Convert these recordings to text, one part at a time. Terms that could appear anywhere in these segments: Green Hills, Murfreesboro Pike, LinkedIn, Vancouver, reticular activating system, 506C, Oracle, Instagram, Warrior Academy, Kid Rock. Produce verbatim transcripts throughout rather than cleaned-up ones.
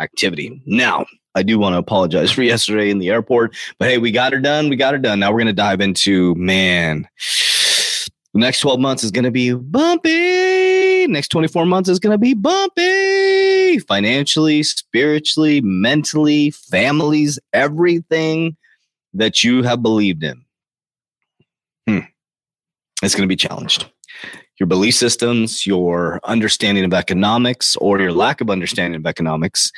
activity. Now, I do want to apologize for yesterday in the airport, but hey, we got her done. We got her done. Now we're going to dive into, man, the next twelve months is going to be bumpy. Next twenty-four months is going to be bumpy. Financially, spiritually, mentally, families, everything that you have believed in. Hmm. It's going to be challenged. Your belief systems, your understanding of economics, or your lack of understanding of economics,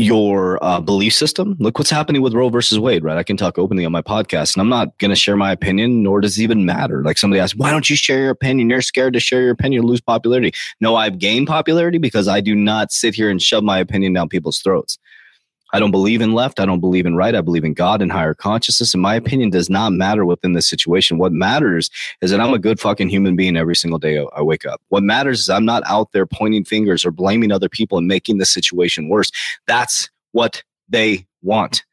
your uh, belief system. Look what's happening with Roe versus Wade, right? I can talk openly on my podcast, and I'm not going to share my opinion, nor does it even matter. Like somebody asked, why don't you share your opinion? You're scared to share your opinion, you lose popularity. No, I've gained popularity because I do not sit here and shove my opinion down people's throats. I don't believe in left. I don't believe in right. I believe in God and higher consciousness. And my opinion does not matter within this situation. What matters is that I'm a good fucking human being every single day I wake up. What matters is I'm not out there pointing fingers or blaming other people and making the situation worse. That's what they want.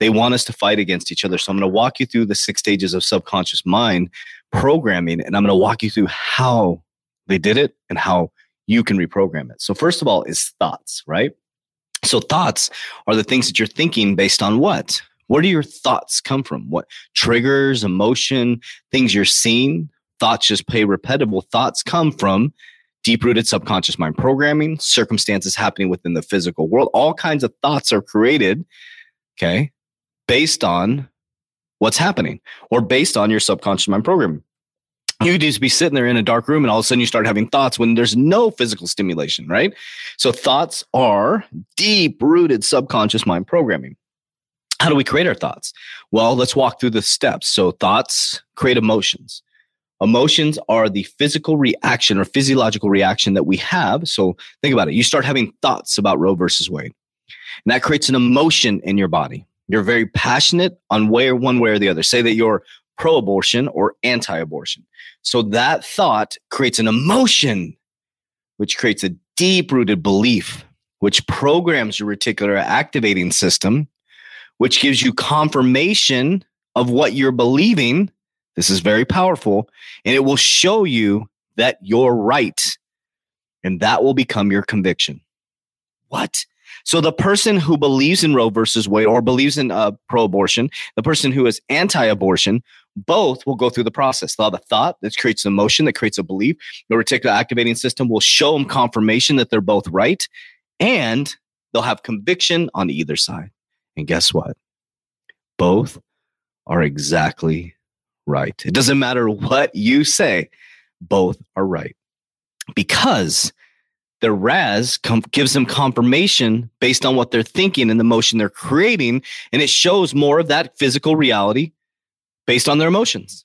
They want us to fight against each other. So I'm going to walk you through the six stages of subconscious mind programming, and I'm going to walk you through how they did it and how you can reprogram it. So first of all is thoughts, right? So thoughts are the things that you're thinking based on what? Where do your thoughts come from? What triggers, emotion, things you're seeing? Thoughts just play repetitive. Thoughts come from deep-rooted subconscious mind programming, circumstances happening within the physical world. All kinds of thoughts are created, okay, based on what's happening or based on your subconscious mind programming. You could just be sitting there in a dark room and all of a sudden you start having thoughts when there's no physical stimulation, right? So thoughts are deep-rooted subconscious mind programming. How do we create our thoughts? Well, let's walk through the steps. So thoughts create emotions. Emotions are the physical reaction or physiological reaction that we have. So think about it. You start having thoughts about Roe versus Wade, and that creates an emotion in your body. You're very passionate on way or one way or the other. Say that you're pro-abortion or anti-abortion. So that thought creates an emotion, which creates a deep-rooted belief, which programs your reticular activating system, which gives you confirmation of what you're believing. This is very powerful, and it will show you that you're right, and that will become your conviction. What? So the person who believes in Roe versus Wade or believes in uh, pro-abortion, the person who is anti-abortion, both will go through the process. They'll have a thought that creates an emotion, that creates a belief. The reticular activating system will show them confirmation that they're both right, and they'll have conviction on either side. And guess what? Both are exactly right. It doesn't matter what you say. Both are right because the R A S com- gives them confirmation based on what they're thinking and the emotion they're creating, and it shows more of that physical reality based on their emotions.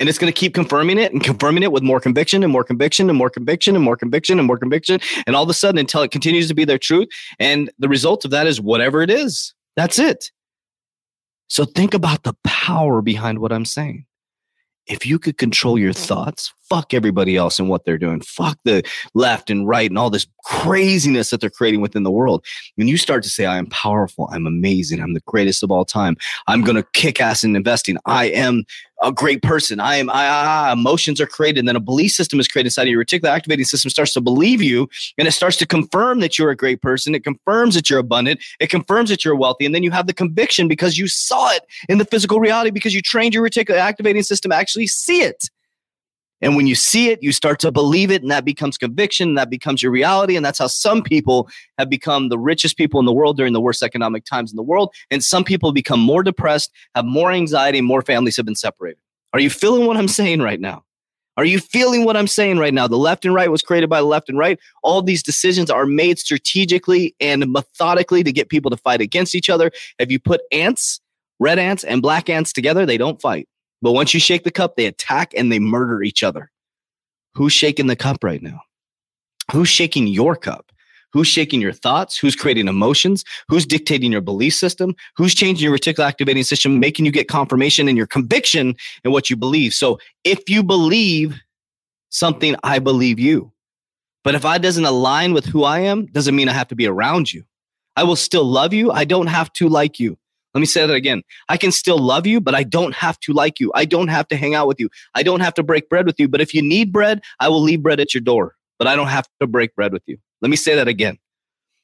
And it's going to keep confirming it and confirming it with more conviction and more conviction and more conviction and more conviction and more conviction. And all of a sudden, until it continues to be their truth. And the result of that is whatever it is. That's it. So think about the power behind what I'm saying. If you could control your thoughts, fuck everybody else and what they're doing. Fuck the left and right and all this craziness that they're creating within the world. When you start to say, I am powerful, I'm amazing, I'm the greatest of all time, I'm going to kick ass in investing, I am a great person, I am, I, I, emotions are created, and then a belief system is created inside of your reticular activating system, starts to believe you, and it starts to confirm that you're a great person, it confirms that you're abundant, it confirms that you're wealthy, and then you have the conviction because you saw it in the physical reality, because you trained your reticular activating system to actually see it. And when you see it, you start to believe it, and that becomes conviction, and that becomes your reality. And that's how some people have become the richest people in the world during the worst economic times in the world. And some people become more depressed, have more anxiety, and more families have been separated. Are you feeling what I'm saying right now? Are you feeling what I'm saying right now? The left and right was created by the left and right. All these decisions are made strategically and methodically to get people to fight against each other. If you put ants, red ants and black ants together, they don't fight. But once you shake the cup, they attack and they murder each other. Who's shaking the cup right now? Who's shaking your cup? Who's shaking your thoughts? Who's creating emotions? Who's dictating your belief system? Who's changing your reticular activating system, making you get confirmation and your conviction in what you believe? So if you believe something, I believe you. But if I doesn't align with who I am, doesn't mean I have to be around you. I will still love you. I don't have to like you. Let me say that again. I can still love you, but I don't have to like you. I don't have to hang out with you. I don't have to break bread with you. But if you need bread, I will leave bread at your door. But I don't have to break bread with you. Let me say that again.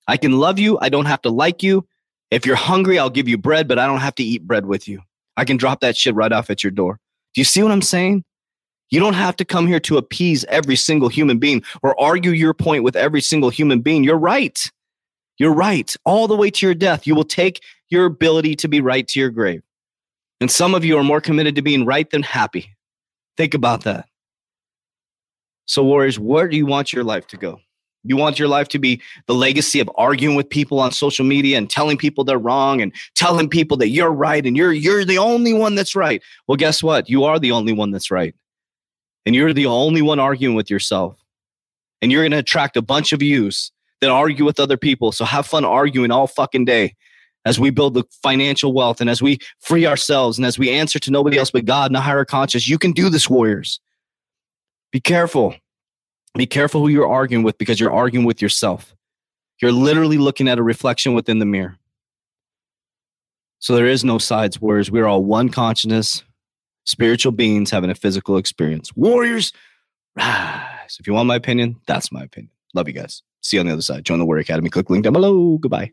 I can love you. I don't have to like you. If you're hungry, I'll give you bread, but I don't have to eat bread with you. I can drop that shit right off at your door. Do you see what I'm saying? You don't have to come here to appease every single human being or argue your point with every single human being. You're right. You're right. All the way to your death, you will take your ability to be right to your grave. And some of you are more committed to being right than happy. Think about that. So, warriors, where do you want your life to go? You want your life to be the legacy of arguing with people on social media and telling people they're wrong and telling people that you're right and you're you're the only one that's right. Well, guess what? You are the only one that's right. And you're the only one arguing with yourself. And you're going to attract a bunch of yous that argue with other people. So have fun arguing all fucking day. As we build the financial wealth and as we free ourselves and as we answer to nobody else but God and a higher conscious, you can do this, warriors. Be careful. Be careful who you're arguing with because you're arguing with yourself. You're literally looking at a reflection within the mirror. So there is no sides, warriors. We're all one consciousness, spiritual beings having a physical experience. Warriors, rise. If you want my opinion, that's my opinion. Love you guys. See you on the other side. Join the Warrior Academy. Click the link down below. Goodbye.